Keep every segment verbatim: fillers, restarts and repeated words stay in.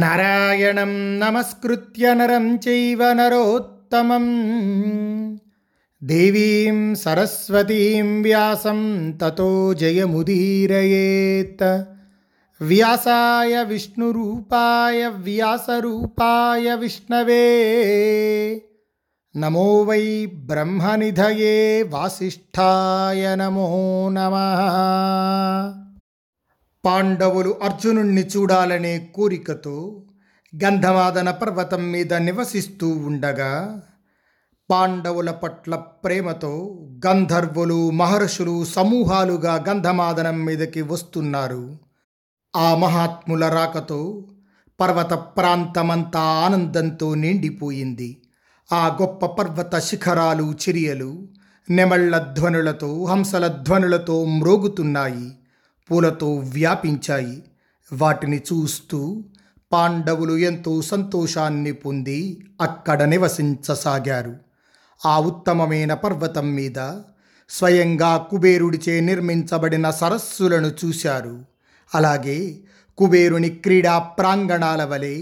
నారాయణం నమస్కృత్య నరం చైవ నరోత్తమం దేవీం సరస్వతీం వ్యాసం తతో జయముదీరయేత్. వ్యాసాయ విష్ణురూపాయ వ్యాసరూపాయ విష్ణవే నమో వై బ్రహ్మనిధయే వాసిష్ఠాయ నమో నమః. పాండవులు అర్జునుణ్ణి చూడాలనే కోరికతో గంధమాదన పర్వతం మీద నివసిస్తూ ఉండగా పాండవుల పట్ల ప్రేమతో గంధర్వులు మహర్షులు సమూహాలుగా గంధమాదనం మీదకి వస్తున్నారు. ఆ మహాత్ముల రాకతో పర్వత ప్రాంతమంతా ఆనందంతో నిండిపోయింది. ఆ గొప్ప పర్వత శిఖరాలు చిరియలు నెమళ్ల ధ్వనులతో హంసల ధ్వనులతో మ్రోగుతున్నాయి, పూలతో వ్యాపించాయి. వాటిని చూస్తూ పాండవులు ఎంతో సంతోషాన్ని పొంది అక్కడ నివసించసాగారు. ఆ ఉత్తమమైన పర్వతం మీద స్వయంగా కుబేరుడిచే నిర్మించబడిన సరస్సులను చూశారు. అలాగే కుబేరుని క్రీడా ప్రాంగణాల వలె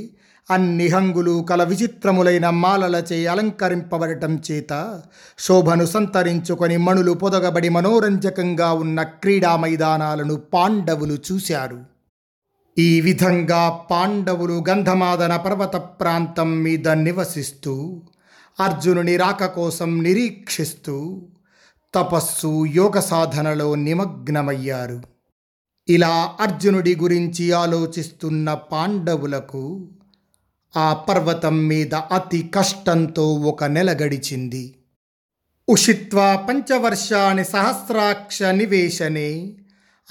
అన్ని హంగులు కల విచిత్రములైన మాలలచే అలంకరింపబడటం చేత శోభను సంతరించుకొని మణులు పొదగబడి మనోరంజకంగా ఉన్న క్రీడా మైదానాలను పాండవులు చూశారు. ఈ విధంగా పాండవులు గంధమాదన పర్వత ప్రాంతం మీద నివసిస్తూ అర్జునుని రాక కోసం నిరీక్షిస్తూ తపస్సు యోగ సాధనలో నిమగ్నమయ్యారు. ఇలా అర్జునుడి గురించి ఆలోచిస్తున్న పాండవులకు ఆ పర్వతం మీద అతి కష్టంతో ఒక నెల గడిచింది. ఉషిత్వా పంచవర్షాణి సహస్రాక్ష నివేశనే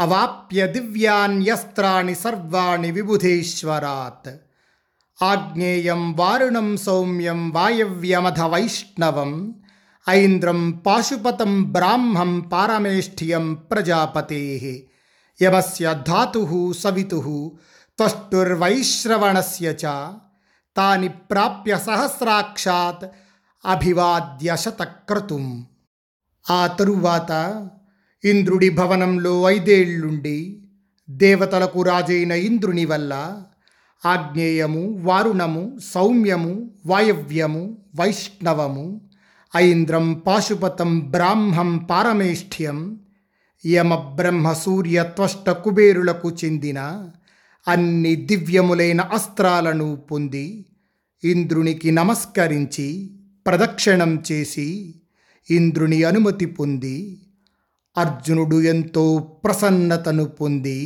అవాప్య దివ్యాన్యస్త్రాణి సర్వాణి విబుధేశ్వరాత్. ఆగ్నేయం వారుణం సౌమ్యం వాయవ్యమధ వైష్ణవం ఐంద్రం పాశుపతం బ్రాహ్మం పారమేష్ఠ్యం ప్రజాపతే యమస్య ధాతుః సవితుః త్వష్టుర్వైశ్రవణస్య చ తాని ప్రాప్య సహస్రాక్షాత్ అభివాద్య శతక్రతుం. ఆ తరువాత ఇంద్రుడి భవనంలో ఐదేళ్లుండి దేవతలకు రాజైన ఇంద్రుని వల్ల ఆగ్నేయము వారుణము సౌమ్యము వాయవ్యము వైష్ణవము ఐంద్రం పాశుపతం బ్రాహ్మం పారమేష్ఠ్యం యమ బ్రహ్మ సూర్య త్వష్ట కుబేరులకు చెందిన అన్ని దివ్యములైన అస్త్రాలను పొంది ఇంద్రునికి నమస్కరించి ప్రదక్షిణం చేసి ఇంద్రుని అనుమతి పొంది అర్జునుడు ఎంతో ప్రసన్నతను పొంది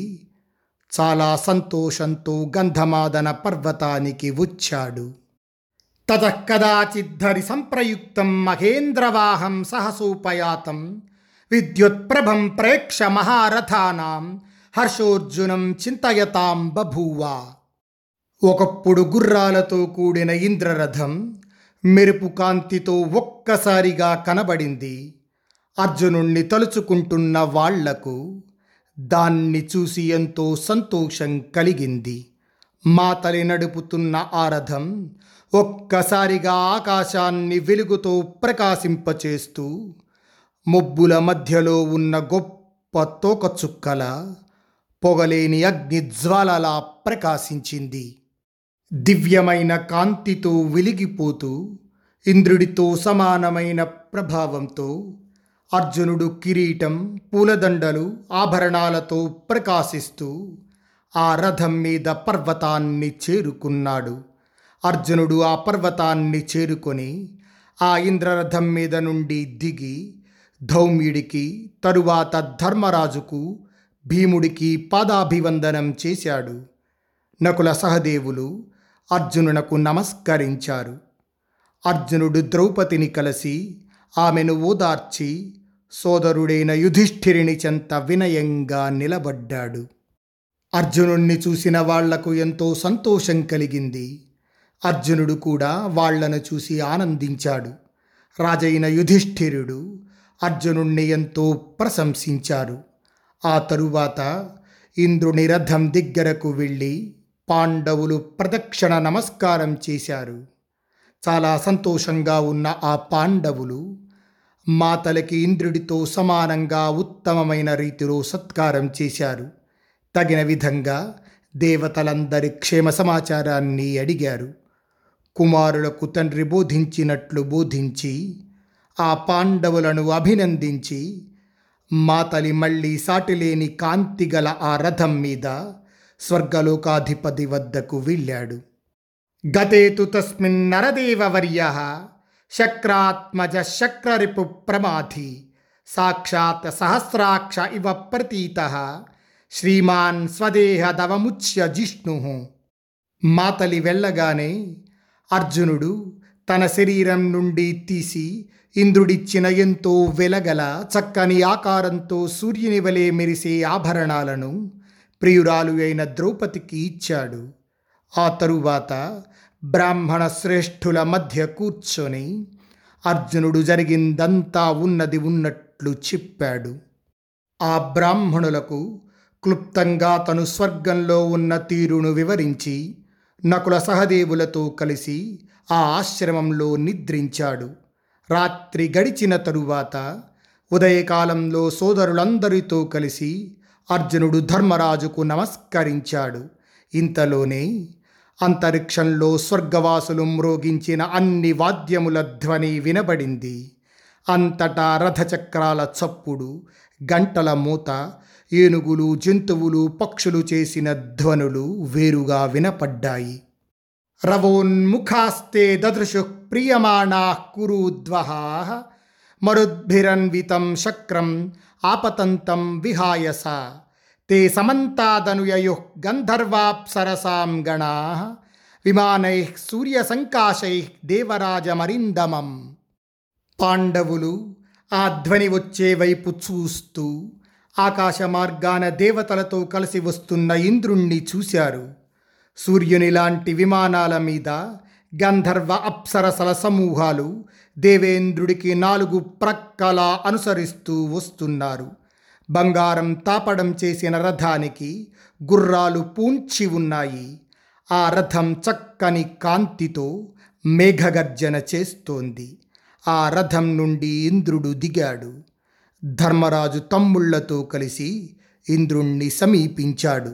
చాలా సంతోషంతో గంధమాదన పర్వతానికి వచ్చాడు. తతః కదాచిద్ధరి సంప్రయుక్తం మహేంద్రవాహం సహసోపయాతం విద్యుత్ప్రభం ప్రేక్ష మహారథానాం హర్షోర్జునం చింతయతాం బభూవ. ఒకప్పుడు గుర్రాలతో కూడిన ఇంద్రరథం మెరుపు కాంతితో ఒక్కసారిగా కనబడింది. అర్జునుణ్ణి తలుచుకుంటున్న వాళ్లకు దాన్ని చూసి ఎంతో సంతోషం కలిగింది. మాతలి నడుపుతున్న ఆ రథం ఒక్కసారిగా ఆకాశాన్ని వెలుగుతో ప్రకాశింపచేస్తూ మబ్బుల మధ్యలో ఉన్న గొప్ప తోకచుక్కల పొగలేని అగ్నిజ్వాలలా ప్రకాశించింది. దివ్యమైన కాంతితో వెలిగిపోతూ ఇంద్రుడితో సమానమైన ప్రభావంతో అర్జునుడు కిరీటం పూలదండలు ఆభరణాలతో ప్రకాశిస్తూ ఆ రథం మీద పర్వతాన్ని చేరుకున్నాడు. అర్జునుడు ఆ పర్వతాన్ని చేరుకొని ఆ ఇంద్రరథం మీద నుండి దిగి ధౌమ్యుడికి తరువాత ధర్మరాజుకు భీముడికి పాదాభివందనం చేశాడు. నకుల సహదేవులు అర్జునునకు నమస్కరించారు. అర్జునుడు ద్రౌపదిని కలిసి ఆమెను ఓదార్చి సోదరుడైన యుధిష్ఠిరుని చెంత వినయంగా నిలబడ్డాడు. అర్జునుణ్ణి చూసిన వాళ్లకు ఎంతో సంతోషం కలిగింది. అర్జునుడు కూడా వాళ్లను చూసి ఆనందించాడు. రాజైన యుధిష్ఠిరుడు అర్జునుణ్ణి ఎంతో ప్రశంసించారు. ఆ తరువాత ఇంద్రుని రథం దగ్గరకు వెళ్ళి పాండవులు ప్రదక్షిణ నమస్కారం చేశారు. చాలా సంతోషంగా ఉన్న ఆ పాండవులు మాతలికి ఇంద్రుడితో సమానంగా ఉత్తమమైన రీతిలో సత్కారం చేశారు. తగిన విధంగా దేవతలందరి క్షేమ సమాచారాన్ని అడిగారు. కుమారులకు తండ్రి బోధించినట్లు బోధించి ఆ పాండవులను అభినందించి మాతలి మళ్ళీ సాటిలేని కాంతిగల ఆ రథం మీద స్వర్గలోకాధిపతి వద్దకు వెళ్ళాడు. గతేతు తస్మిన్నరదేవవర్య శక్రాత్మజ శక్రరిపు ప్రమాధి సాక్షాత్ సహస్రాక్ష ఇవ ప్రతీత శ్రీమాన్ స్వదేహదవముచ్య జిష్ణు. మాతలి వెళ్ళగానే అర్జునుడు తన శరీరం నుండి తీసి ఇంద్రుడిచ్చిన ఎంతో వెలగల చక్కని ఆకారంతో సూర్యుని వలె మెరిసే ఆభరణాలను ప్రియురాలు అయిన ద్రౌపదికి ఇచ్చాడు. ఆ తరువాత బ్రాహ్మణ శ్రేష్ఠుల మధ్య కూర్చొని అర్జునుడు జరిగిందంతా ఉన్నది ఉన్నట్లు చెప్పాడు. ఆ బ్రాహ్మణులకు క్లుప్తంగా తను స్వర్గంలో ఉన్న తీరును వివరించి నకుల సహదేవులతో కలిసి ఆ ఆశ్రమంలో నిద్రించాడు. రాత్రి గడిచిన తరువాత ఉదయకాలంలో సోదరులందరితో కలిసి అర్జునుడు ధర్మరాజుకు నమస్కరించాడు. ఇంతలోనే అంతరిక్షంలో స్వర్గవాసులు మ్రోగించిన అన్ని వాద్యముల ధ్వని వినబడింది. అంతటా రథచక్రాల చప్పుడు, గంటల మోత, ఏనుగులు, జంతువులు, పక్షులు చేసిన ధ్వనులు వేరుగా వినపడ్డాయి. రవోన్ముఖాస్తే దదృశు ప్రియమాణా కురుద్వహ మరుద్భిరన్వితం శక్రం ఆపతంతం విహాయస తే సమంతాదనుయయో గంధర్వాప్సరసాం గణా విమానై సూర్యసంకాశై దేవరాజమరిందమం. పాండవులు ఆ ధ్వని వచ్చే వైపు చూస్తూ ఆకాశ మార్గాన దేవతలతో కలిసి వస్తున్న ఇంద్రుణ్ణి చూశారు. సూర్యునిలాంటి విమానాల మీద గంధర్వ అప్సరసల సమూహాలు దేవేంద్రుడికి నాలుగు ప్రక్కలా అనుసరిస్తూ వస్తున్నారు. బంగారం తాపడం చేసిన రథానికి గుర్రాలు పూంచి ఉన్నాయి. ఆ రథం చక్కని కాంతితో మేఘగర్జన చేస్తోంది. ఆ రథం నుండి ఇంద్రుడు దిగాడు. ధర్మరాజు తమ్ముళ్లతో కలిసి ఇంద్రుణ్ణి సమీపించాడు.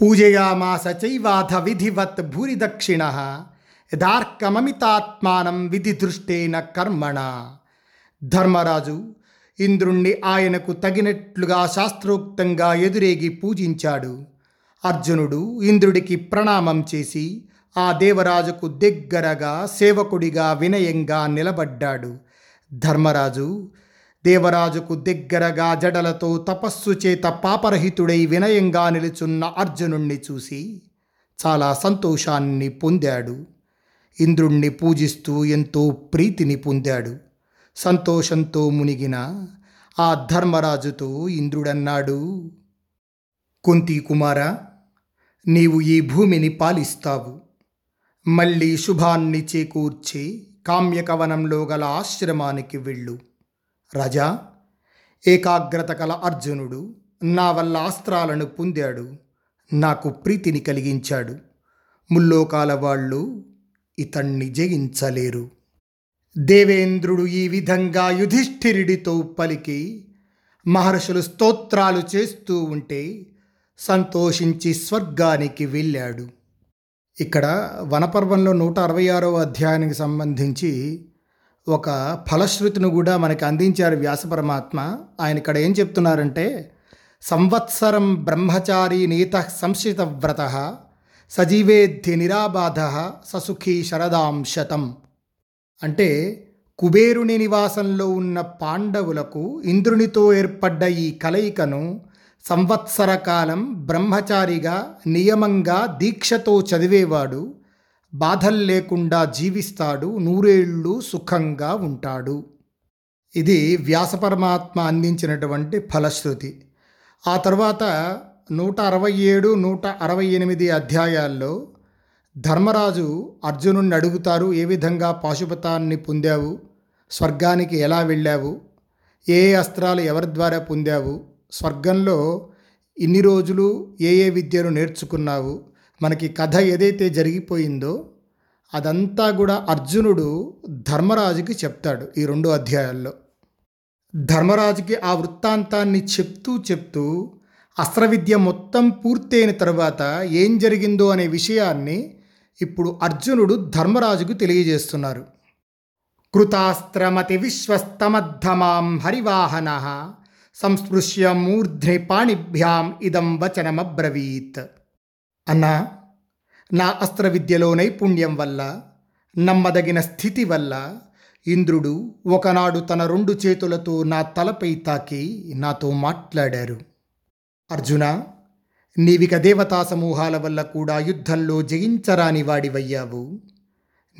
పూజయామాస చైవాధ విధివత్ భూరి దక్షిణః యథార్కమమితాత్మానం విధి దృష్టేన కర్మణ. ధర్మరాజు ఇంద్రుణ్ణి ఆయనకు తగినట్లుగా శాస్త్రోక్తంగా ఎదురేగి పూజించాడు. అర్జునుడు ఇంద్రుడికి ప్రణామం చేసి ఆ దేవరాజుకు దగ్గరగా సేవకుడిగా వినయంగా నిలబడ్డాడు. ధర్మరాజు దేవరాజుకు దగ్గరగా జడలతో తపస్సు చేత పాపరహితుడై వినయంగా నిలుచున్న అర్జునుణ్ణి చూసి చాలా సంతోషాన్ని పొందాడు. ఇంద్రుణ్ణి పూజిస్తూ ఎంతో ప్రీతిని పొందాడు. సంతోషంతో మునిగిన ఆ ధర్మరాజుతో ఇంద్రుడన్నాడు, కుంతి కుమార, నీవు ఈ భూమిని పాలిస్తావు. మళ్ళీ శుభాన్ని చేకూర్చి కామ్యక వనంలో గల ఆశ్రమానికి వెళ్ళు. రాజా, ఏకాగ్రత కల అర్జునుడు నా వల్ల అస్త్రాలను పొందాడు, నాకు ప్రీతిని కలిగించాడు. ముల్లోకాల వాళ్ళు ఇతణ్ణి జయించలేరు. దేవేంద్రుడు ఈ విధంగా యుధిష్ఠిరుడితో పలికి మహర్షులు స్తోత్రాలు చేస్తూ ఉంటే సంతోషించి స్వర్గానికి వెళ్ళాడు. ఇక్కడ వనపర్వంలో నూట అరవై ఆరవ అధ్యాయానికి సంబంధించి ఒక ఫలశ్రుతిని కూడా మనకి అందించారు వ్యాస పరమాత్మ. ఆయన ఇక్కడ ఏం చెప్తున్నారంటే, సంవత్సరం బ్రహ్మచారీ నీత సంశిత వ్రత సజీవేద్ధి నిరాబాధ ససుఖీ శరదాం శతం. అంటే కుబేరుని నివాసంలో ఉన్న పాండవులకు ఇంద్రునితో ఏర్పడ్డ ఈ కలయికను సంవత్సర కాలం బ్రహ్మచారిగా నియమంగా దీక్షతో చదివేవాడు బాధలు లేకుండా జీవిస్తాడు, నూరేళ్ళు సుఖంగా ఉంటాడు. ఇది వ్యాస పరమాత్మ అందించినటువంటి ఫలశ్రుతి. ఆ తర్వాత నూట అరవై ఏడు నూట అరవై ఎనిమిది అధ్యాయాల్లో ధర్మరాజు అర్జునుడిని అడుగుతారు, ఏ విధంగా పాశుపతాన్ని పొందావు, స్వర్గానికి ఎలా వెళ్ళావు, ఏ అస్త్రాలు ఎవరి ద్వారా పొందావు, స్వర్గంలో ఇన్ని రోజులు ఏ ఏ విద్యను నేర్చుకున్నావు. మనకి కథ ఏదైతే జరిగిపోయిందో అదంతా కూడా అర్జునుడు ధర్మరాజుకి చెప్తాడు ఈ రెండు అధ్యాయాల్లో. ధర్మరాజుకి ఆ వృత్తాంతాన్ని చెప్తూ చెప్తూ అస్త్రవిద్య మొత్తం పూర్తయిన తర్వాత ఏం జరిగిందో అనే విషయాన్ని ఇప్పుడు అర్జునుడు ధర్మరాజుకు తెలియజేస్తున్నారు. కృతాస్త్రమతి విశ్వస్తమద్ధమాం హరివాహనః సంస్పృశ్య మూర్ధ్ని పాణిభ్యాం ఇదం వచనమబ్రవీత్. అన్నా, నా అస్త్రవిద్యలో నైపుణ్యం వల్ల, నమ్మదగిన స్థితి వల్ల ఇంద్రుడు ఒకనాడు తన రెండు చేతులతో నా తలపై తాకి నాతో మాట్లాడారు. అర్జున, నీవిక దేవతా సమూహాల వల్ల కూడా యుద్ధంలో జయించరాని వాడివయ్యావు.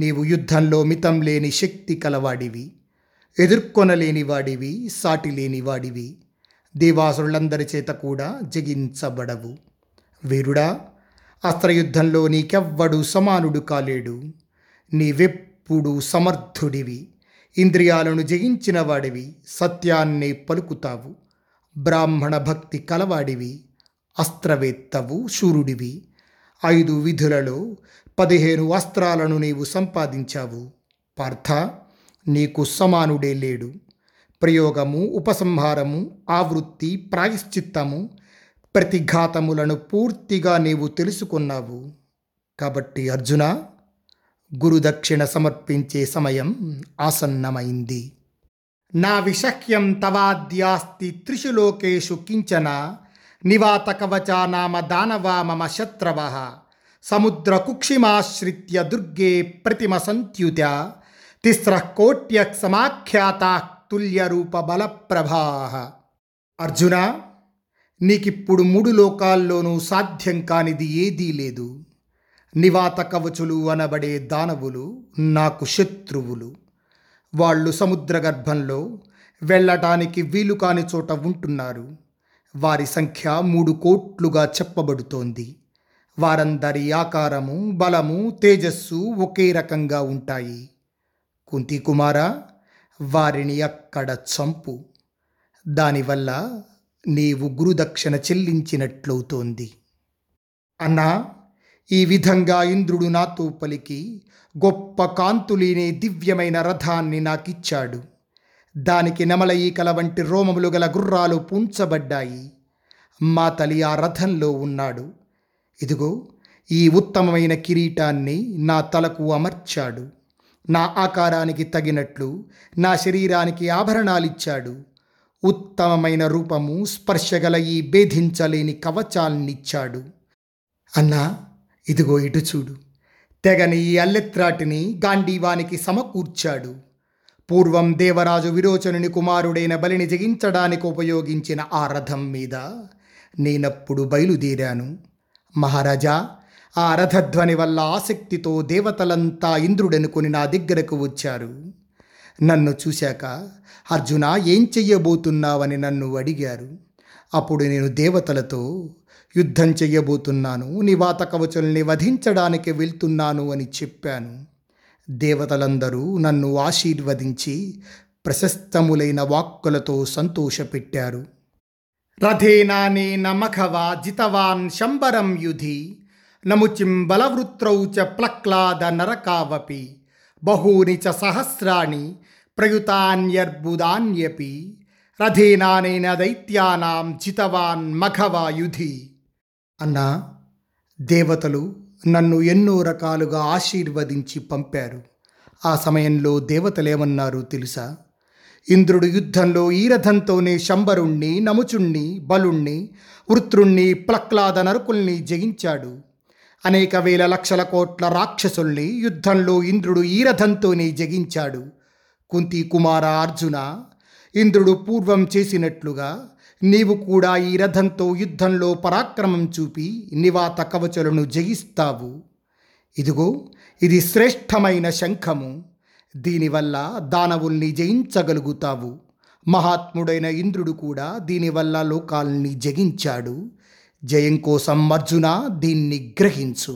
నీవు యుద్ధంలో మితం లేని శక్తి కలవాడివి, ఎదుర్కొనలేని వాడివి, సాటి లేని వాడివి. దేవాసురులందరి చేత కూడా జయించబడవు. వీరుడా, అస్త్రయుద్ధంలో నీకెవ్వడు సమానుడు కాలేడు. నీవెప్పుడు సమర్థుడివి, ఇంద్రియాలను జయించిన వాడివి, సత్యాన్ని పలుకుతావు, బ్రాహ్మణ భక్తి కలవాడివి, అస్త్రవేత్తవు, శూరుడివి. ఐదు విధులలో పదిహేను అస్త్రాలను నీవు సంపాదించావు. పార్థ, నీకు సమానుడే లేడు. ప్రయోగము, ఉపసంహారము, ఆవృత్తి, ప్రాయశ్చిత్తము, ప్రతిఘాతములను పూర్తిగా నీవు తెలుసుకున్నావు. కాబట్టి అర్జున, గురుదక్షిణ సమర్పించే సమయం ఆసన్నమైంది. నా విశక్యం తవాద్యాస్తి త్రిషు లోకేషు కించన నివాత కవచానామ దానవా మమ శత్రవః సముద్ర కుక్షిమాశ్రిత్య దుర్గే ప్రతిమ సంత్యుత తిస్రః కోట్య సమాఖ్యాతాః తుల్య రూప బల ప్రభాః. అర్జున, నీకిప్పుడు మూడు లోకాల్లోనూ సాధ్యం కానిది ఏదీ లేదు. నివాత కవచులు అనబడే దానవులు నాకు శత్రువులు. వాళ్ళు సముద్ర గర్భంలో వెళ్ళటానికి వీలు కాని చోట ఉంటున్నారు. వారి సంఖ్య మూడు కోట్లుగా చెప్పబడుతోంది. వారందరి ఆకారము, బలము, తేజస్సు ఒకే రకంగా ఉంటాయి. కుంతి కుమారా, వారిని అక్కడ చంపు. దానివల్ల నీవు గురుదక్షిణ చెల్లించినట్లవుతోంది. అన్నా, ఈ విధంగా ఇంద్రుడు నాతో పలికి గొప్ప కాంతులీనే దివ్యమైన రథాన్ని నాకిచ్చాడు. దానికి నెమల ఈకల వంటి రోమములు గల గుర్రాలు పూంచబడ్డాయి. మాతలి ఆ రథంలో ఉన్నాడు. ఇదిగో, ఈ ఉత్తమమైన కిరీటాన్ని నా తలకు అమర్చాడు. నా ఆకారానికి తగినట్లు నా శరీరానికి ఆభరణాలిచ్చాడు. ఉత్తమమైన రూపము, స్పర్శగల ఈ భేదించలేని కవచాల్నిచ్చాడు. అన్నా, ఇదిగో ఇటు చూడు. తెగని ఈ అల్లెత్రాటిని గాండీవానికి సమకూర్చాడు. పూర్వం దేవరాజు విరోచనుని కుమారుడైన బలిని జయించడానికి ఉపయోగించిన ఆ రథం మీద నేనప్పుడు బయలుదేరాను. మహారాజా, ఆ రథధ్వని వల్ల ఆసక్తితో దేవతలంతా ఇంద్రుడనుకొని నా దగ్గరకు వచ్చారు. నన్ను చూశాక, అర్జున, ఏం చెయ్యబోతున్నావని నన్ను అడిగారు. అప్పుడు నేను దేవతలతో యుద్ధం చెయ్యబోతున్నాను, నివాత కవచుల్ని వధించడానికి వెళ్తున్నాను అని చెప్పాను. దేవతలందరూ నన్ను ఆశీర్వదించి ప్రశస్తములైన వాక్కులతో సంతోషపెట్టారు. రథేనానే నమఖవా జితవాన్ శంబరం యుధి నముచిం బలవృత్రౌ చ ప్లక్లాద నరకావపి బహూని చ సహస్రాణి ప్రయుతాన్యర్బుదాన్యపి రథేనానైన దైత్యానాం జితవాన్ మఘవాయుధి. అన్నా, దేవతలు నన్ను ఎన్నో రకాలుగా ఆశీర్వదించి పంపారు. ఆ సమయంలో దేవతలేమన్నారు తెలుసా? ఇంద్రుడు యుద్ధంలో ఈ రథంతోనే శంభరుణ్ణి, నముచుణ్ణి, బలుణ్ణి, వృత్రుణ్ణి, ప్లక్లాద నరకుల్ని జయించాడు. అనేక వేల లక్షల కోట్ల రాక్షసుల్ని యుద్ధంలో ఇంద్రుడు ఈ రథంతోనే జయించాడు. కుంతి కుమార అర్జున, ఇంద్రుడు పూర్వం చేసినట్లుగా నీవు కూడా ఈ రథంతో యుద్ధంలో పరాక్రమం చూపి నివాత కవచులను జయిస్తావు. ఇదిగో, ఇది శ్రేష్టమైన శంఖము. దీనివల్ల దానవుల్ని జయించగలుగుతావు. మహాత్ముడైన ఇంద్రుడు కూడా దీనివల్ల లోకాల్ని జయించాడు. జయం కోసం అర్జున దీన్ని గ్రహించు.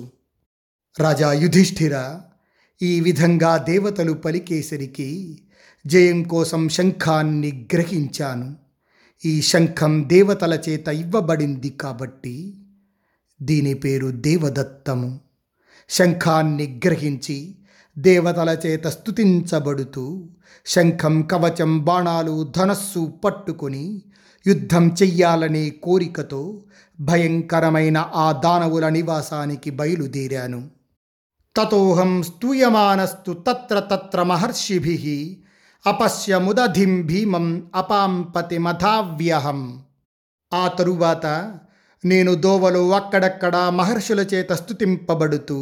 రాజా యుధిష్ఠిర, ఈ విధంగా దేవతలు పలికేసరికి జయం కోసం శంఖాన్ని గ్రహించాను. ఈ శంఖం దేవతల చేత ఇవ్వబడింది కాబట్టి దీని పేరు దేవదత్తము. శంఖాన్ని గ్రహించి దేవతల చేత స్తుతించబడుతూ శంఖం, కవచం, బాణాలు, ధనస్సు పట్టుకొని యుద్ధం చెయ్యాలనే కోరికతో భయంకరమైన ఆ దానవుల నివాసానికి బయలుదేరాను. తతోహం స్తూయమానస్తు తత్ర తత్ర మహర్షిభిః అపశ్యముదధిం భీమం అపాంపతి మధావ్యహం. ఆ తరువాత నేను దోవలో అక్కడక్కడ మహర్షుల చేత స్తుతింపబడుతూ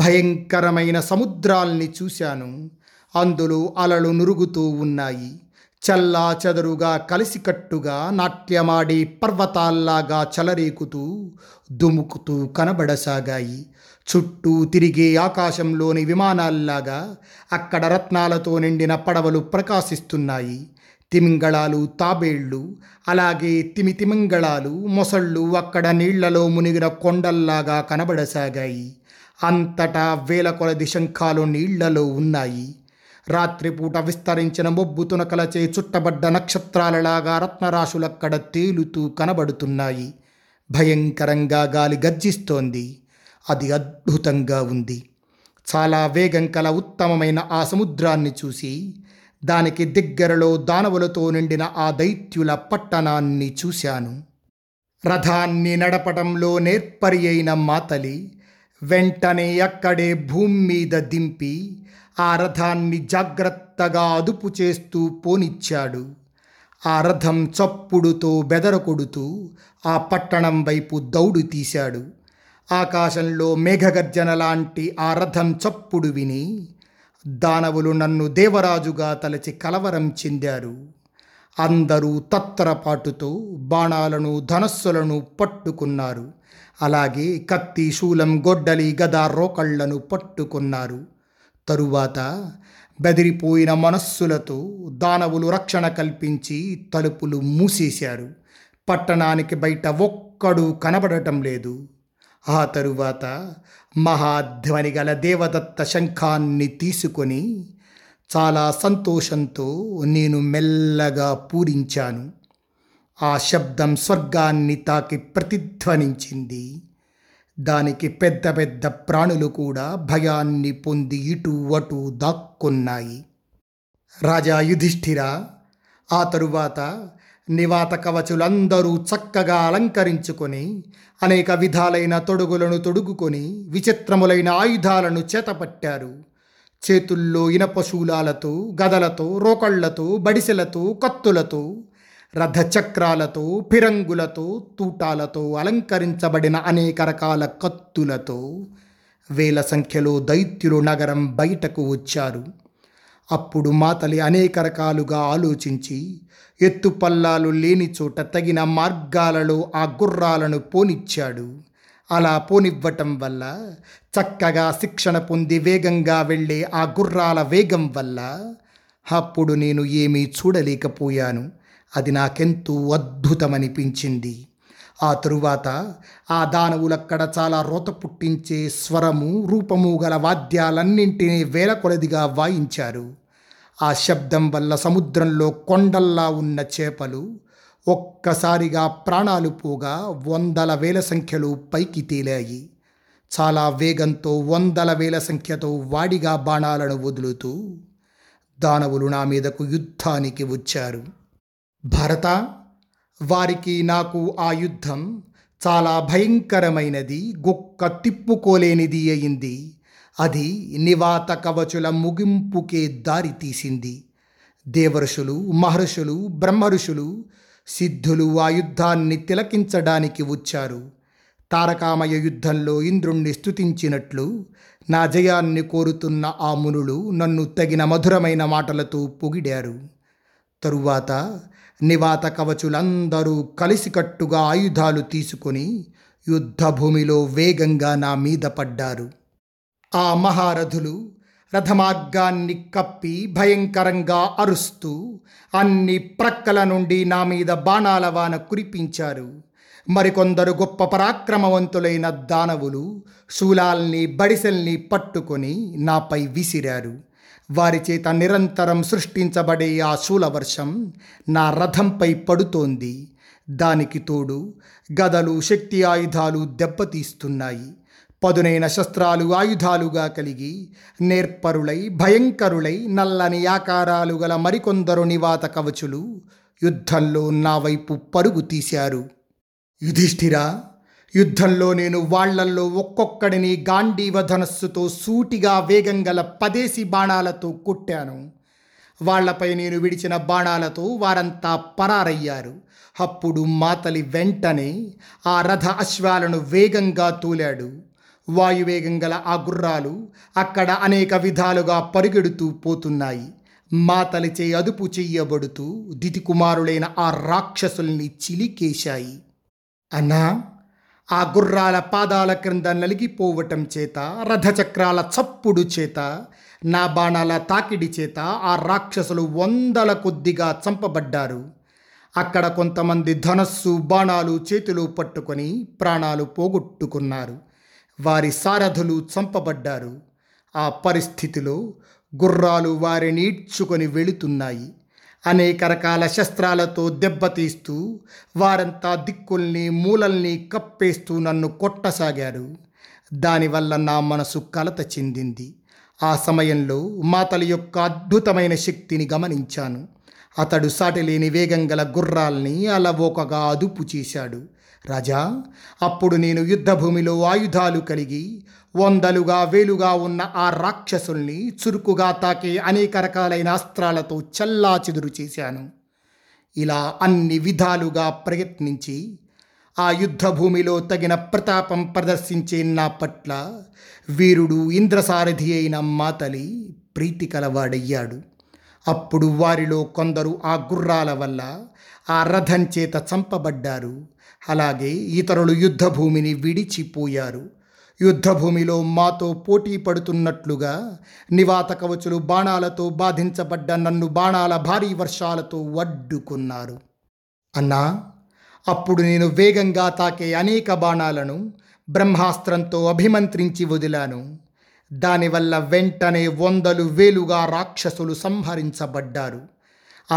భయంకరమైన సముద్రాల్ని చూశాను. అందులో అలలు నురుగుతూ ఉన్నాయి. చల్లా చదరుగా కలిసికట్టుగా నాట్యమాడే పర్వతాల్లాగా చలరేకుతూ దుముకుతూ కనబడసాగాయి. చుట్టూ తిరిగే ఆకాశంలోని విమానాల్లాగా అక్కడ రత్నాలతో నిండిన పడవలు ప్రకాశిస్తున్నాయి. తిమింగళాలు, తాబేళ్లు, అలాగే తిమి తిమింగళాలు, మొసళ్ళు అక్కడ నీళ్లలో మునిగిన కొండల్లాగా కనబడసాగాయి. అంతటా వేల కొలది శంఖాలు నీళ్లలో ఉన్నాయి. రాత్రిపూట విస్తరించిన మొబ్బు తునకలచే చుట్టబడ్డ నక్షత్రాలలాగా రత్నరాశులక్కడ తేలుతూ కనబడుతున్నాయి. భయంకరంగా గాలి గర్జిస్తోంది. అది అద్భుతంగా ఉంది. చాలా వేగం కల ఉత్తమమైన ఆ సముద్రాన్ని చూసి, దానికి దగ్గరలో దానవులతో నిండిన ఆ దైత్యుల పట్టణాన్ని చూశాను. రథాన్ని నడపటంలో నేర్పరి అయిన మాతలి వెంటనే అక్కడే భూమి మీద దింపి ఆ రథాన్ని జాగ్రత్తగా అదుపు చేస్తూ పోనిచ్చాడు. ఆ రథం చప్పుడుతో బెదరకొడుతూ ఆ పట్టణం వైపు దౌడు తీశాడు. ఆకాశంలో మేఘగర్జన లాంటి ఆ రథం చప్పుడు విని దానవులు నన్ను దేవరాజుగా తలచి కలవరం చెందారు. అందరూ తత్తరపాటుతో బాణాలను ధనస్సులను పట్టుకున్నారు. అలాగే కత్తి, శూలం, గొడ్డలి, గద, రోకళ్లను పట్టుకున్నారు. తరువాత బెదిరిపోయిన మనస్సులతో దానవులు రక్షణ కల్పించి తలుపులు మూసేశారు. పట్టణానికి బయట ఒక్కడూ కనబడటం లేదు. ఆ తరువాత మహాధ్వని గల దేవదత్త శంఖాన్ని తీసుకొని చాలా సంతోషంతో నేను మెల్లగా పూరించాను. ఆ శబ్దం స్వర్గాన్ని తాకి ప్రతిధ్వనించింది. దానికి పెద్ద పెద్ద ప్రాణులు కూడా భయాన్ని పొంది ఇటు అటు దాక్కున్నాయి. రాజా యుధిష్ఠిర, ఆ తరువాత నివాత కవచులందరూ చక్కగా అలంకరించుకొని అనేక విధాలైన తొడుగులను తొడుగుకొని విచిత్రములైన ఆయుధాలను చేతపట్టారు. చేతుల్లో ఇనపశూలాలతో, గదలతో, రోకళ్లతో, బడిసెలతో, కత్తులతో, రథచక్రాలతో, ఫిరంగులతో, తూటాలతో, అలంకరించబడిన అనేక రకాల కత్తులతో వేల సంఖ్యలో దైత్యులు నగరం బయటకు వచ్చారు. అప్పుడు మాతలి అనేక రకాలుగా ఆలోచించి ఎత్తుపల్లాలు లేని చోట తగిన మార్గాలలో ఆ గుర్రాలను పోనిచ్చాడు. అలా పోనివ్వటం వల్ల, చక్కగా శిక్షణ పొంది వేగంగా వెళ్ళే ఆ గుర్రాల వేగం వల్ల అప్పుడు నేను ఏమీ చూడలేకపోయాను. అది నాకెంతో అద్భుతమనిపించింది. ఆ తరువాత ఆ దానవులక్కడ చాలా రోత పుట్టించే స్వరము, రూపము గల వాద్యాలన్నింటినీ వేల కొలదిగా వాయించారు. ఆ శబ్దం వల్ల సముద్రంలో కొండల్లా ఉన్న చేపలు ఒక్కసారిగా ప్రాణాలు పోగా వందల వేల సంఖ్యలో పైకి తేలాయి. చాలా వేగంతో వందల వేల సంఖ్యతో వాడిగా బాణాలను వదులుతూ దానవులు నా మీదకు యుద్ధానికి వచ్చారు. భరత, వారికి నాకు ఆ యుద్ధం చాలా భయంకరమైనది, గొక్క తిప్పుకోలేనిది అయింది. అది నివాత కవచుల ముగింపుకే దారి తీసింది. దేవర్షులు, మహర్షులు, బ్రహ్మర్షులు, సిద్ధులు ఆ యుద్ధాన్ని తిలకించడానికి వచ్చారు. తారకామయ యుద్ధంలో ఇంద్రుణ్ణి స్తుతించినట్లు నా జయాన్ని కోరుతున్న ఆ మునులు నన్ను తగిన మధురమైన మాటలతో పొగిడారు. తరువాత నివాత కవచులందరూ కలిసికట్టుగా ఆయుధాలు తీసుకొని యుద్ధభూమిలో వేగంగా నా మీద పడ్డారు. ఆ మహారథులు రథమార్గాన్ని కప్పి భయంకరంగా అరుస్తూ అన్ని ప్రక్కల నుండి నా మీద బాణాల వాన కురిపించారు. మరికొందరు గొప్ప పరాక్రమవంతులైన దానవులు శూలాల్ని, బడిసెల్ని పట్టుకొని నాపై విసిరారు. వారి చేత నిరంతరం సృష్టించబడే ఆ శూలవర్షం నా రథంపై పడుతోంది. దానికి తోడు గదలు, శక్తి ఆయుధాలు దెబ్బతీస్తున్నాయి. పదునైన శస్త్రాలు ఆయుధాలుగా కలిగి నేర్పరులై, భయంకరులై, నల్లని ఆకారాలు గల మరికొందరు నివాత కవచులు యుద్ధంలో నా వైపు పరుగు తీశారు. యుధిష్ఠిరా, యుద్ధంలో నేను వాళ్లల్లో ఒక్కొక్కడిని గాండీవ ధనస్సుతో సూటిగా వేగంగల పదేసి బాణాలతో కొట్టాను. వాళ్లపై నేను విడిచిన బాణాలతో వారంతా పరారయ్యారు. అప్పుడు మాతలి వెంటనే ఆ రథ అశ్వాలను వేగంగా తూలాడు. వాయువేగం గల ఆ గుర్రాలు అక్కడ అనేక విధాలుగా పరిగెడుతూ పోతున్నాయి. మాతలిచే అదుపు చెయ్యబడుతూ దితికుమారులైన ఆ రాక్షసుల్ని చిలికేశాయి. అన్నా, ఆ గుర్రాల పాదాల క్రింద నలిగిపోవటం చేత, రథచక్రాల చప్పుడు చేత, నా బాణాల తాకిడి చేత ఆ రాక్షసులు వందల కొద్దిగా చంపబడ్డారు. అక్కడ కొంతమంది ధనస్సు బాణాలు చేతిలో పట్టుకొని ప్రాణాలు పోగొట్టుకున్నారు. వారి సారథులు చంపబడ్డారు. ఆ పరిస్థితిలో గుర్రాలు వారిని ఈడ్చుకొని వెళుతున్నాయి. అనేక రకాల శస్త్రాలతో దెబ్బతీస్తూ వారంతా దిక్కుల్ని మూలల్ని కప్పేస్తూ నన్ను కొట్టసాగారు. దానివల్ల నా మనసు కలత చెందింది. ఆ సమయంలో మాతలి యొక్క అద్భుతమైన శక్తిని గమనించాను. అతడు సాటిలేని వేగం గల గుర్రాల్ని అలవోకగా అదుపు చేశాడు. రాజా, అప్పుడు నేను యుద్ధభూమిలో ఆయుధాలు కలిగి వందలుగా వేలుగా ఉన్న ఆ రాక్షసుల్ని చురుకుగా తాకే అనేక రకాలైన అస్త్రాలతో చల్లా చెదురు చేశాను. ఇలా అన్ని విధాలుగా ప్రయత్నించి ఆ యుద్ధభూమిలో తగిన ప్రతాపం ప్రదర్శించే నా పట్ల వీరుడు ఇంద్రసారథి అయిన మాతలి ప్రీతి కలవాడయ్యాడు. అప్పుడు వారిలో కొందరు ఆ గుర్రాల వల్ల ఆ రథం చేత చంపబడ్డారు. అలాగే ఇతరులు యుద్ధభూమిని విడిచిపోయారు. యుద్ధభూమిలో మాతో పోటీ పడుతున్నట్లుగా నివాత కవచులు బాణాలతో బాధించబడ్డ నన్ను బాణాల భారీ వర్షాలతో అడ్డుకున్నారు. అన్నా, అప్పుడు నేను వేగంగా తాకే అనేక బాణాలను బ్రహ్మాస్త్రంతో అభిమంత్రించి వదిలాను. దానివల్ల వెంటనే వందలు వేలుగా రాక్షసులు సంహరించబడ్డారు.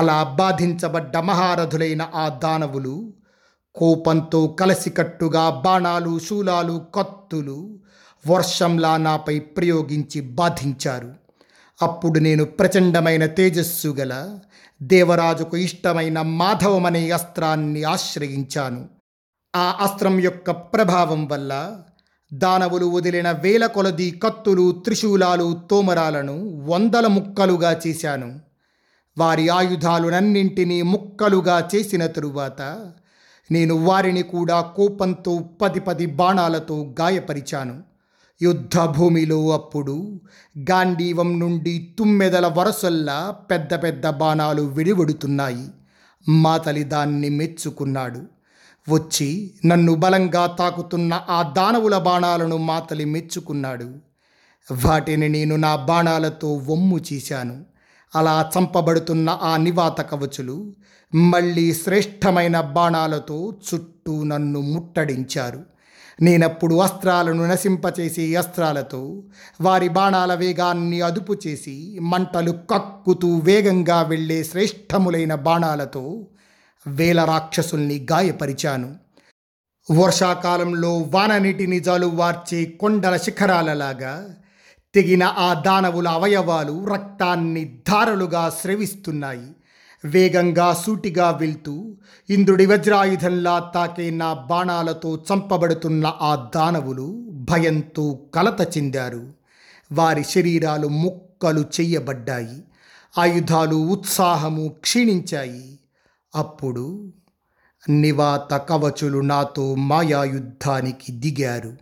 అలా బాధించబడ్డ మహారథులైన ఆ దానవులు కోపంతో కలసికట్టుగా బాణాలు, శూలాలు, కత్తులు వర్షంలా నాపై ప్రయోగించి బాధించారు. అప్పుడు నేను ప్రచండమైన తేజస్సు గల దేవరాజుకు ఇష్టమైన మాధవమనే అస్త్రాన్ని ఆశ్రయించాను. ఆ అస్త్రం యొక్క ప్రభావం వల్ల దానవులు వదిలిన వేల కొలది కత్తులు, త్రిశూలాలు, తోమరాలను వందల ముక్కలుగా చేశాను. వారి ఆయుధాలునన్నింటినీ ముక్కలుగా చేసిన తరువాత నేను వారిని కూడా కోపంతో పది పది బాణాలతో గాయపరిచాను. యుద్ధభూమిలో అప్పుడు గాండీవం నుండి తుమ్మెదల వరసల్లా పెద్ద పెద్ద బాణాలు వెలువడుతున్నాయి. మాతలి దాన్ని మెచ్చుకున్నాడు. వచ్చి నన్ను బలంగా తాకుతున్న ఆ దానవుల బాణాలను మాతలి మెచ్చుకున్నాడు. వాటిని నేను నా బాణాలతో వమ్ము చేశాను. అలా చంపబడుతున్న ఆ నివాత కవచులు మళ్ళీ శ్రేష్టమైన బాణాలతో చుట్టూ నన్ను ముట్టడించారు. నేనప్పుడు అస్త్రాలను నశింపచేసి అస్త్రాలతో వారి బాణాల వేగాన్ని అదుపు చేసి మంటలు కక్కుతూ వేగంగా వెళ్ళే శ్రేష్టములైన బాణాలతో వేల రాక్షసుల్ని గాయపరిచాను. వర్షాకాలంలో వాననీటిని జాలువార్చే కొండల శిఖరాలలాగా తెగిన ఆ దానవుల అవయవాలు రక్తాన్ని ధారలుగా స్రవిస్తున్నాయి. వేగంగా సూటిగా వెళ్తూ ఇంద్రుడి వజ్రాయుధంలా తాకే నా బాణాలతో చంపబడుతున్న ఆ దానవులు భయంతో కలత చెందారు. వారి శరీరాలు ముక్కలు చెయ్యబడ్డాయి. ఆయుధాలు, ఉత్సాహము క్షీణించాయి. అప్పుడు నివాత కవచులు నాతో మాయాయుద్ధానికి దిగారు.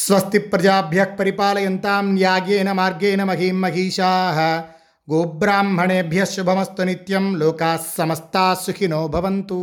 స్వస్తి ప్రజాభ్య పరిపాలయంతాం న్యాయేన మార్గేణ మహీం మహిషా గోబ్రాహ్మణేభ్య శుభమస్తు నిత్యం లోకా సమస్తా సుఖినో భవంతు.